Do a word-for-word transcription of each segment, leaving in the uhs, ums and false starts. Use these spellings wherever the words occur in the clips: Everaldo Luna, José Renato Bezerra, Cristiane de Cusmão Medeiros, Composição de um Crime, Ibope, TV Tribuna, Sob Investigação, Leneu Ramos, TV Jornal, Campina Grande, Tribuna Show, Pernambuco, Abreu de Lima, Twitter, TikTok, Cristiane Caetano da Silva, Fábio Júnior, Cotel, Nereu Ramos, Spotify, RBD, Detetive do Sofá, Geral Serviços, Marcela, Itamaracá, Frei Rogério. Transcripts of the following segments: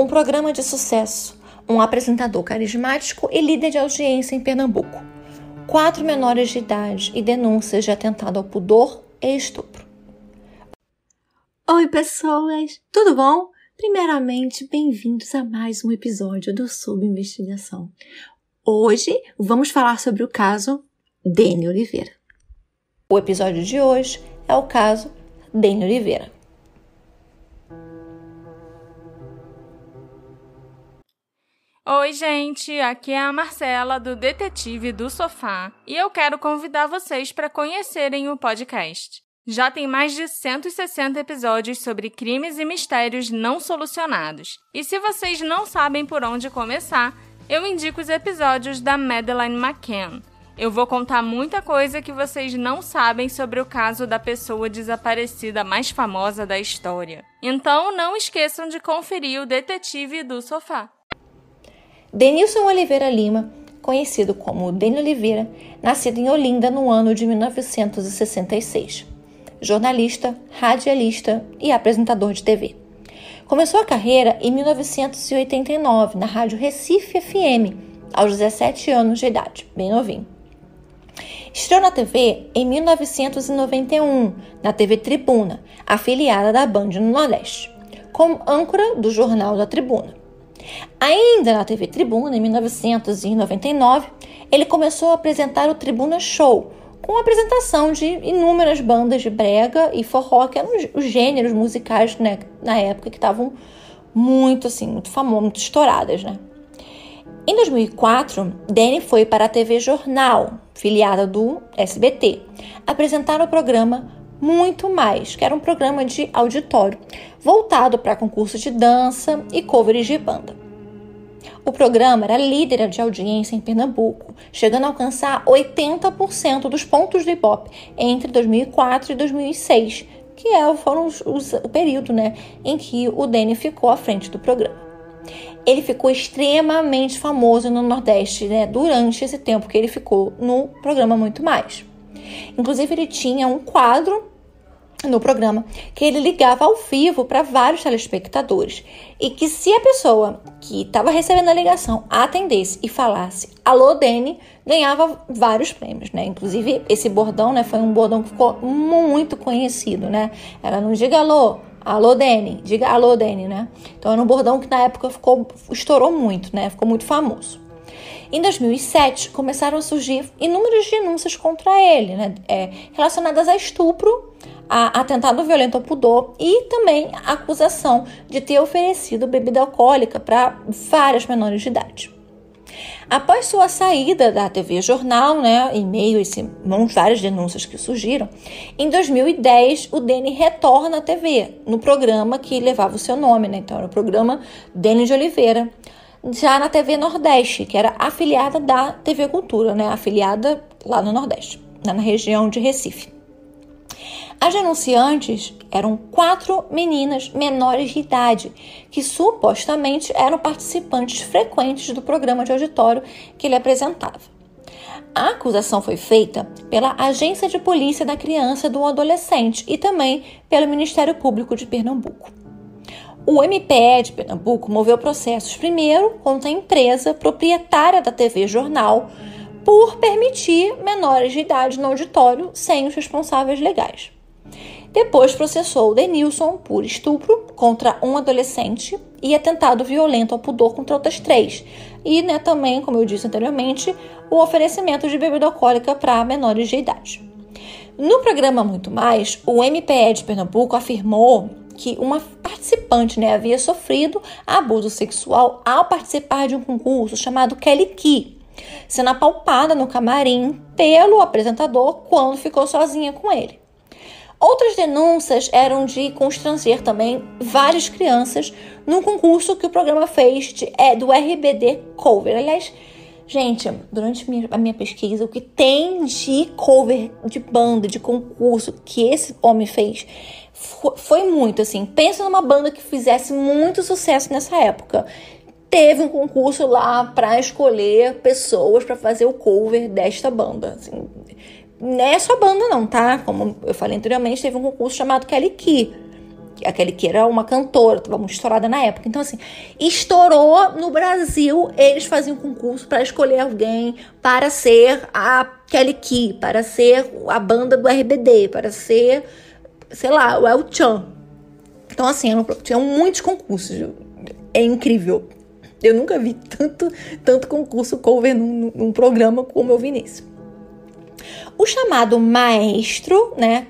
Um programa de sucesso, um apresentador carismático e líder de audiência em Pernambuco, quatro menores de idade e denúncias de atentado ao pudor e estupro. Oi, pessoas! Tudo bom? Primeiramente, bem-vindos a mais um episódio do Sob Investigação. Hoje, vamos falar sobre o caso Denny Oliveira. O episódio de hoje é o caso Denny Oliveira. Oi, gente! Aqui é a Marcela, do Detetive do Sofá, e eu quero convidar vocês para conhecerem o podcast. Já tem mais de cento e sessenta episódios sobre crimes e mistérios não solucionados. E se vocês não sabem por onde começar, eu indico os episódios da Madeleine McCann. Eu vou contar muita coisa que vocês não sabem sobre o caso da pessoa desaparecida mais famosa da história. Então, não esqueçam de conferir o Detetive do Sofá. Denilson Oliveira Lima, conhecido como Denny Oliveira, nascido em Olinda no ano de mil novecentos e sessenta e seis. Jornalista, radialista e apresentador de T V. Começou a carreira em mil novecentos e oitenta e nove na Rádio Recife F M, aos dezessete anos de idade, bem novinho. Estreou na T V em mil novecentos e noventa e um, na T V Tribuna, afiliada da Band no Nordeste, como âncora do Jornal da Tribuna. Ainda na T V Tribuna, em mil novecentos e noventa e nove, ele começou a apresentar o Tribuna Show, com a apresentação de inúmeras bandas de brega e forró, que eram os gêneros musicais, né, na época, que estavam muito, assim, muito famosas, muito estouradas, né? Em dois mil e quatro, Denny foi para a T V Jornal, filiada do S B T, apresentar o programa Muito Mais, que era um programa de auditório, voltado para concursos de dança e covers de banda. O programa era líder de audiência em Pernambuco, chegando a alcançar oitenta por cento dos pontos do Ibope entre dois mil e quatro e dois mil e seis, que foram os, os, o período, né, em que o Denny ficou à frente do programa. Ele ficou extremamente famoso no Nordeste, né, durante esse tempo que ele ficou no programa Muito Mais. Inclusive, ele tinha um quadro no programa que ele ligava ao vivo para vários telespectadores e que, se a pessoa que estava recebendo a ligação atendesse e falasse "Alô, Denny", ganhava vários prêmios, né? Inclusive, esse bordão, né, foi um bordão que ficou muito conhecido, né? Ela não diga "Alô, alô, Denny", diga "Alô, Denny", né? Então, era um bordão que na época ficou, estourou muito, né? Ficou muito famoso. Em dois mil e sete, começaram a surgir inúmeras denúncias contra ele, né, é, relacionadas a estupro, a atentado violento ao pudor e também a acusação de ter oferecido bebida alcoólica para várias menores de idade. Após sua saída da T V Jornal, né, em meio a esse, várias denúncias que surgiram, em dois mil e dez o Denny retorna à T V, no programa que levava o seu nome, né, então era o programa Denny de Oliveira, já na T V Nordeste, que era afiliada da T V Cultura, né? Afiliada lá no Nordeste, na região de Recife. As denunciantes eram quatro meninas menores de idade, que supostamente eram participantes frequentes do programa de auditório que ele apresentava. A acusação foi feita pela Agência de Polícia da Criança e do Adolescente e também pelo Ministério Público de Pernambuco. O M P E de Pernambuco moveu processos primeiro contra a empresa proprietária da T V Jornal por permitir menores de idade no auditório sem os responsáveis legais. Depois processou o Denilson por estupro contra um adolescente e atentado violento ao pudor contra outras três. E, né, também, como eu disse anteriormente, o oferecimento de bebida alcoólica para menores de idade. No programa Muito Mais, o M P E de Pernambuco afirmou que uma participante, né, havia sofrido abuso sexual ao participar de um concurso chamado Kelly Key, sendo apalpada no camarim pelo apresentador quando ficou sozinha com ele. Outras denúncias eram de constranger também várias crianças num concurso que o programa fez de, é, do R B D Cover. Aliás, gente, durante a minha pesquisa, o que tem de cover de banda, de concurso que esse homem fez, foi muito, assim. Pensa numa banda que fizesse muito sucesso nessa época. Teve um concurso lá para escolher pessoas para fazer o cover desta banda. Assim, não é só banda não, tá? Como eu falei anteriormente, teve um concurso chamado Kelly Key, a Kelly Key era uma cantora, estava muito estourada na época. Então, assim, estourou no Brasil, eles faziam concurso para escolher alguém para ser a Kelly Key, para ser a banda do R B D, para ser, sei lá, o El Chan. Então, assim, tinham muitos concursos. É incrível. Eu nunca vi tanto, tanto concurso cover num, num programa como eu vi nesse. O chamado maestro, né?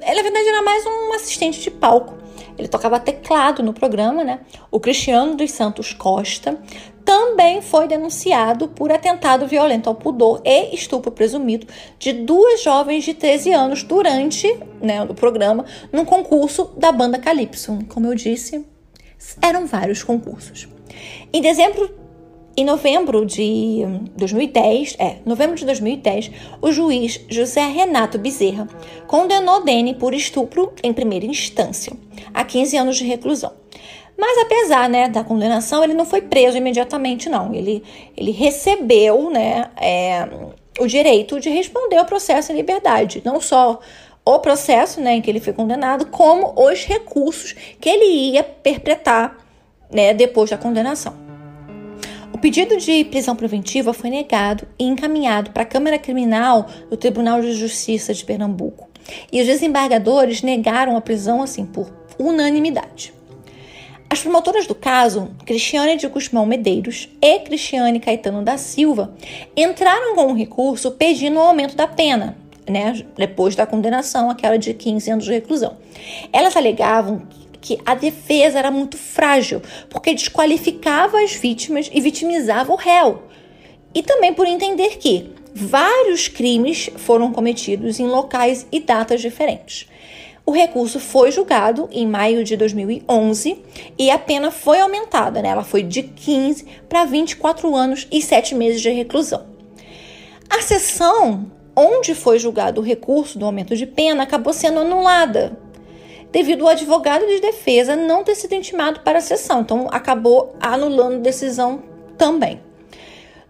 Ele, na verdade, era mais um assistente de palco. Ele tocava teclado no programa, né? O Cristiano dos Santos Costa também foi denunciado por atentado violento ao pudor e estupro presumido de duas jovens de treze anos durante, né, o programa, num concurso da banda Calypso. Como eu disse, eram vários concursos. Em dezembro... Em novembro de dois mil e dez, é, novembro de dois mil e dez, o juiz José Renato Bezerra condenou Denny por estupro em primeira instância, a quinze anos de reclusão. Mas apesar, né, da condenação, ele não foi preso imediatamente, não. Ele, ele recebeu, né, é, o direito de responder ao processo em liberdade, não só o processo, né, em que ele foi condenado, como os recursos que ele ia perpetrar, né, depois da condenação. O pedido de prisão preventiva foi negado e encaminhado para a Câmara Criminal do Tribunal de Justiça de Pernambuco. E os desembargadores negaram a prisão, assim, por unanimidade. As promotoras do caso, Cristiane de Cusmão Medeiros e Cristiane Caetano da Silva, entraram com um recurso pedindo o aumento da pena, né, depois da condenação, aquela de quinze anos de reclusão. Elas alegavam que a defesa era muito frágil, porque desqualificava as vítimas e vitimizava o réu. E também por entender que vários crimes foram cometidos em locais e datas diferentes. O recurso foi julgado em maio de dois mil e onze e a pena foi aumentada, né? Ela foi de quinze para vinte e quatro anos e sete meses de reclusão. A sessão onde foi julgado o recurso do aumento de pena acabou sendo anulada, devido ao advogado de defesa não ter sido intimado para a sessão. Então, acabou anulando a decisão também.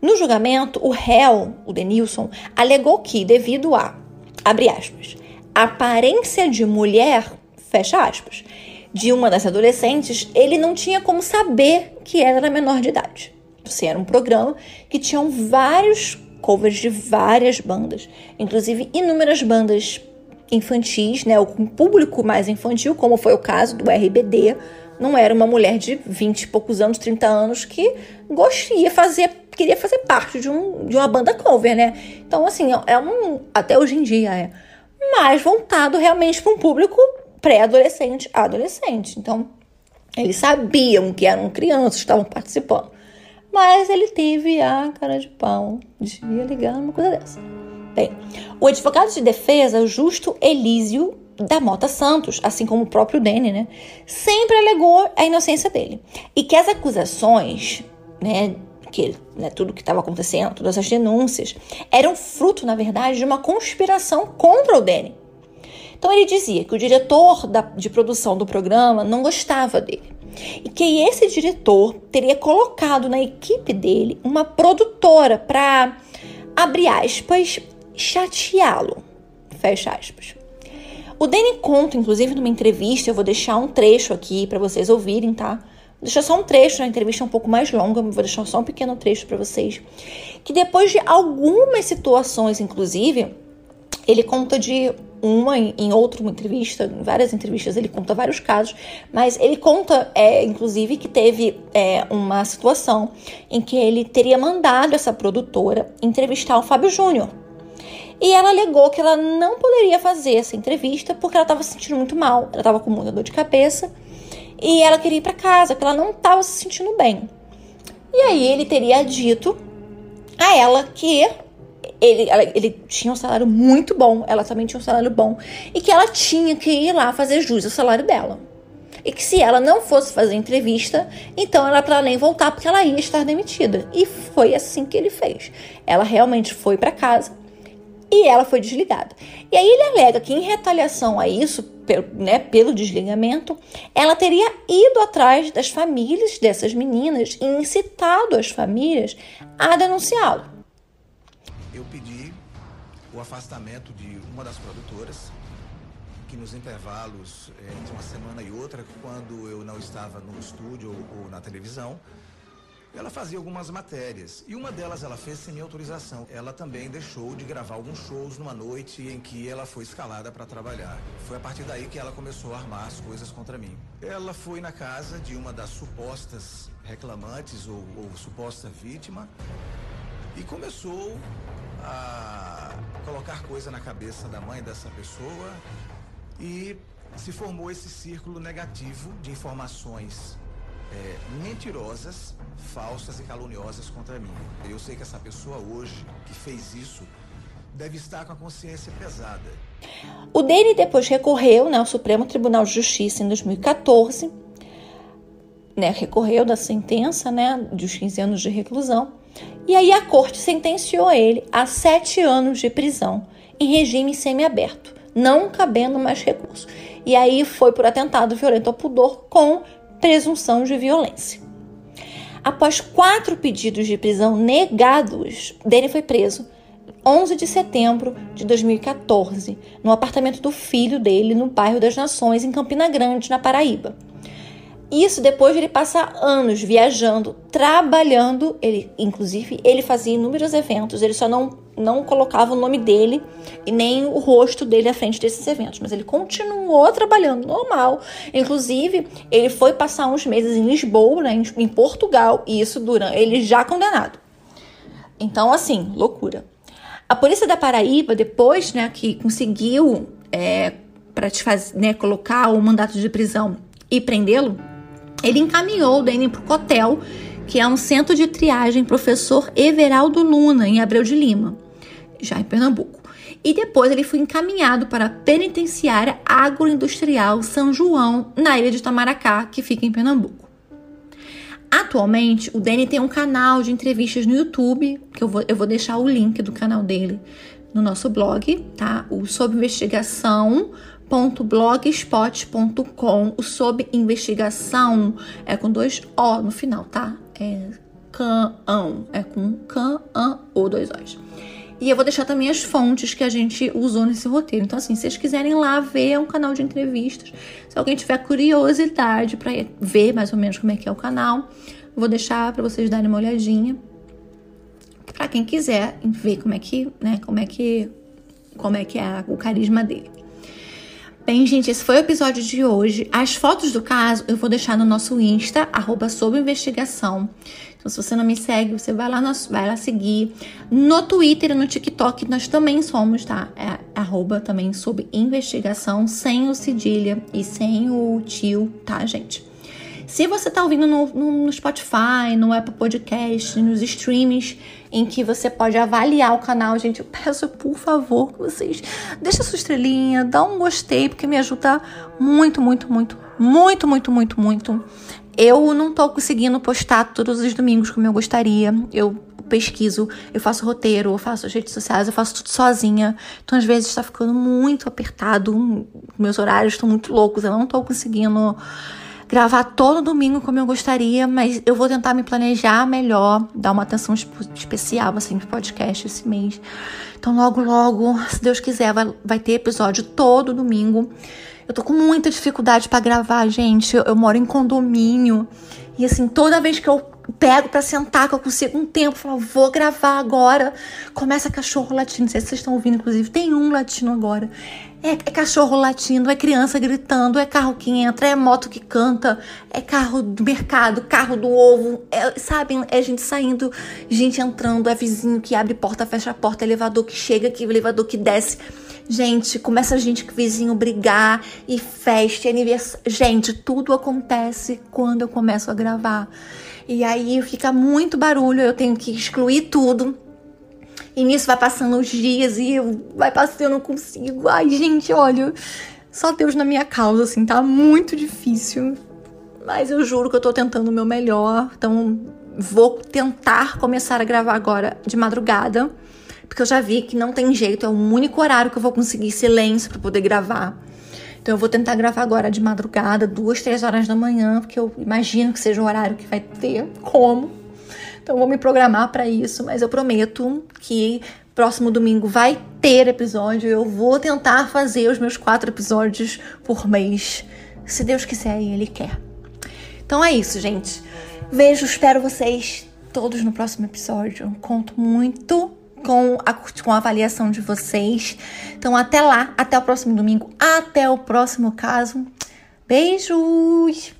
No julgamento, o réu, o Denilson, alegou que, devido a, abre aspas, aparência de mulher, fecha aspas, de uma das adolescentes, ele não tinha como saber que ela era menor de idade. Assim, era um programa que tinham vários covers de várias bandas, inclusive inúmeras bandas infantis, né, ou com público mais infantil, como foi o caso do R B D. Não era uma mulher de vinte e poucos anos, trinta anos, que gostia fazer, queria fazer parte de, um, de uma banda cover, né? Então, assim, é um, até hoje em dia é mais voltado realmente para um público pré-adolescente, adolescente. Então, eles sabiam que eram crianças, estavam participando. Mas ele teve a cara de pau de ligar uma coisa dessa. Bem, o advogado de defesa, justo Elísio da Mota Santos, assim como o próprio Denny, né, sempre alegou a inocência dele. E que as acusações, né, que, né, tudo que estava acontecendo, todas as denúncias, eram fruto, na verdade, de uma conspiração contra o Denny. Então ele dizia que o diretor da, de produção do programa não gostava dele. E que esse diretor teria colocado na equipe dele uma produtora para, abre aspas, chateá-lo, fecha aspas. O Denny conta, inclusive, numa entrevista, eu vou deixar um trecho aqui para vocês ouvirem, tá? Vou deixar só um trecho, na entrevista é um pouco mais longa, vou deixar só um pequeno trecho para vocês, que depois de algumas situações, inclusive, ele conta de uma em, em outra uma entrevista, em várias entrevistas ele conta vários casos, mas ele conta, é, inclusive, que teve é, uma situação em que ele teria mandado essa produtora entrevistar o Fábio Júnior. E ela alegou que ela não poderia fazer essa entrevista porque ela estava se sentindo muito mal, ela estava com muita dor de cabeça e ela queria ir para casa, que ela não estava se sentindo bem. E aí ele teria dito a ela que ele, ela, ele tinha um salário muito bom, ela também tinha um salário bom, e que ela tinha que ir lá fazer jus ao salário dela. E que se ela não fosse fazer entrevista, então era para ela nem voltar porque ela ia estar demitida. E foi assim que ele fez. Ela realmente foi para casa e ela foi desligada. E aí ele alega que, em retaliação a isso, pelo, né, pelo desligamento, ela teria ido atrás das famílias dessas meninas e incitado as famílias a denunciá-lo. Eu pedi o afastamento de uma das produtoras, que nos intervalos entre uma semana e outra, quando eu não estava no estúdio ou, ou na televisão, ela fazia algumas matérias, e uma delas ela fez sem minha autorização. Ela também deixou de gravar alguns shows numa noite em que ela foi escalada para trabalhar. Foi a partir daí que ela começou a armar as coisas contra mim. Ela foi na casa de uma das supostas reclamantes ou, ou suposta vítima e começou a colocar coisa na cabeça da mãe dessa pessoa, e se formou esse círculo negativo de informações É, mentirosas, falsas e caluniosas contra mim. Eu sei que essa pessoa hoje que fez isso deve estar com a consciência pesada. O Denny depois recorreu, né, ao Supremo Tribunal de Justiça em dois mil e quatorze, né, recorreu da sentença, né, dos quinze anos de reclusão, e aí a corte sentenciou ele a sete anos de prisão em regime semiaberto, não cabendo mais recurso. E aí foi por atentado violento ao pudor com presunção de violência. Após quatro pedidos de prisão negados, Denny foi preso onze de setembro de dois mil e quatorze, no apartamento do filho dele, no bairro das Nações, em Campina Grande, na Paraíba. Isso depois de ele passar anos viajando, trabalhando, ele, inclusive ele fazia inúmeros eventos, ele só não, não colocava o nome dele e nem o rosto dele à frente desses eventos, mas ele continuou trabalhando normal. Inclusive, ele foi passar uns meses em Lisboa, né, em Portugal, e isso durante, ele já condenado. Então, assim, loucura. A polícia da Paraíba, depois, né, que conseguiu é, pra te faz, né, colocar o mandato de prisão e prendê-lo, ele encaminhou o Denny para o Cotel, que é um centro de triagem professor Everaldo Luna, em Abreu de Lima, já em Pernambuco. E depois ele foi encaminhado para a Penitenciária Agroindustrial São João, na ilha de Itamaracá, que fica em Pernambuco. Atualmente, o Denny tem um canal de entrevistas no YouTube, que eu vou, eu vou deixar o link do canal dele no nosso blog, tá? O Sob Investigação. blogspot ponto com, o Sob Investigação é com dois O no final, tá? É cão, é com cão ou dois O's. E eu vou deixar também as fontes que a gente usou nesse roteiro. Então, assim, se vocês quiserem lá ver, é um canal de entrevistas. Se alguém tiver curiosidade para ver mais ou menos como é que é o canal, vou deixar para vocês darem uma olhadinha. Para quem quiser ver como é que, né, como é que, como é que é o carisma dele. Bem, gente, esse foi o episódio de hoje. As fotos do caso eu vou deixar no nosso Insta, arroba Sob Investigação. Então, se você não me segue, você vai lá, nos, vai lá seguir. No Twitter e no TikTok, nós também somos, tá? É, arroba também Sob Investigação, sem o cedilha e sem o tio, tá, gente? Se você tá ouvindo no, no, no Spotify, no Apple Podcast, nos streams em que você pode avaliar o canal, gente, eu peço, por favor, que vocês deixem sua estrelinha, dá um gostei, porque me ajuda muito, muito, muito, muito, muito, muito, muito. Eu não tô conseguindo postar todos os domingos como eu gostaria, eu pesquiso, eu faço roteiro, eu faço as redes sociais, eu faço tudo sozinha, então às vezes tá ficando muito apertado, meus horários estão muito loucos, eu não tô conseguindo gravar todo domingo como eu gostaria, mas eu vou tentar me planejar melhor, dar uma atenção especial, assim, pro podcast esse mês. Então, logo, logo, se Deus quiser, vai, vai ter episódio todo domingo. Eu tô com muita dificuldade pra gravar, gente. Eu, eu moro em condomínio e, assim, toda vez que eu pego pra sentar, que eu consigo um tempo, falo, vou gravar agora, começa cachorro latindo. Não sei se vocês estão ouvindo, inclusive, tem um latino agora. É, é cachorro latindo, é criança gritando, é carro que entra, é moto que canta, é carro do mercado, carro do ovo, é, sabe? É gente saindo, gente entrando, é vizinho que abre porta, fecha a porta, é elevador que chega, que elevador que desce. Gente, começa a gente que vizinho brigar e festa, aniversário. Gente, tudo acontece quando eu começo a gravar. E aí fica muito barulho, eu tenho que excluir tudo. E nisso vai passando os dias e eu, vai passando, eu não consigo. Ai, gente, olha, só Deus na minha causa, assim, tá muito difícil. Mas eu juro que eu tô tentando o meu melhor. Então, vou tentar começar a gravar agora de madrugada. Porque eu já vi que não tem jeito, é o único horário que eu vou conseguir silêncio pra poder gravar. Então, eu vou tentar gravar agora de madrugada, duas, três horas da manhã, porque eu imagino que seja o horário que vai ter como. Então, eu vou me programar para isso, mas eu prometo que Próximo domingo vai ter episódio. Eu vou tentar fazer os meus quatro episódios por mês. Se Deus quiser e Ele quer. Então é isso, gente. Vejo, espero vocês todos no próximo episódio. Conto muito com a, com a avaliação de vocês. Então até lá, até o próximo domingo, até o próximo caso. Beijos!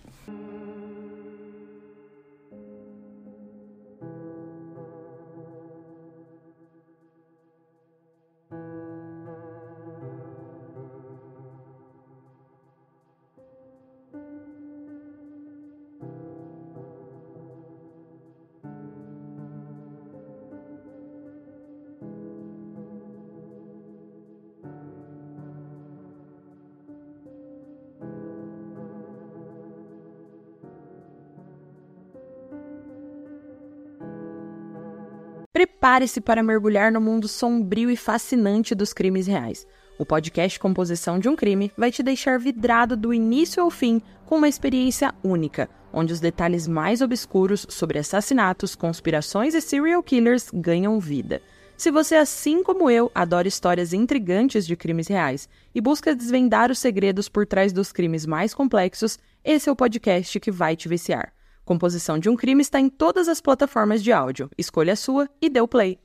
Prepare-se para mergulhar no mundo sombrio e fascinante dos crimes reais. O podcast Composição de um Crime vai te deixar vidrado do início ao fim com uma experiência única, onde os detalhes mais obscuros sobre assassinatos, conspirações e serial killers ganham vida. Se você, assim como eu, adora histórias intrigantes de crimes reais e busca desvendar os segredos por trás dos crimes mais complexos, esse é o podcast que vai te viciar. Composição de um Crime está em todas as plataformas de áudio. Escolha a sua e dê o play.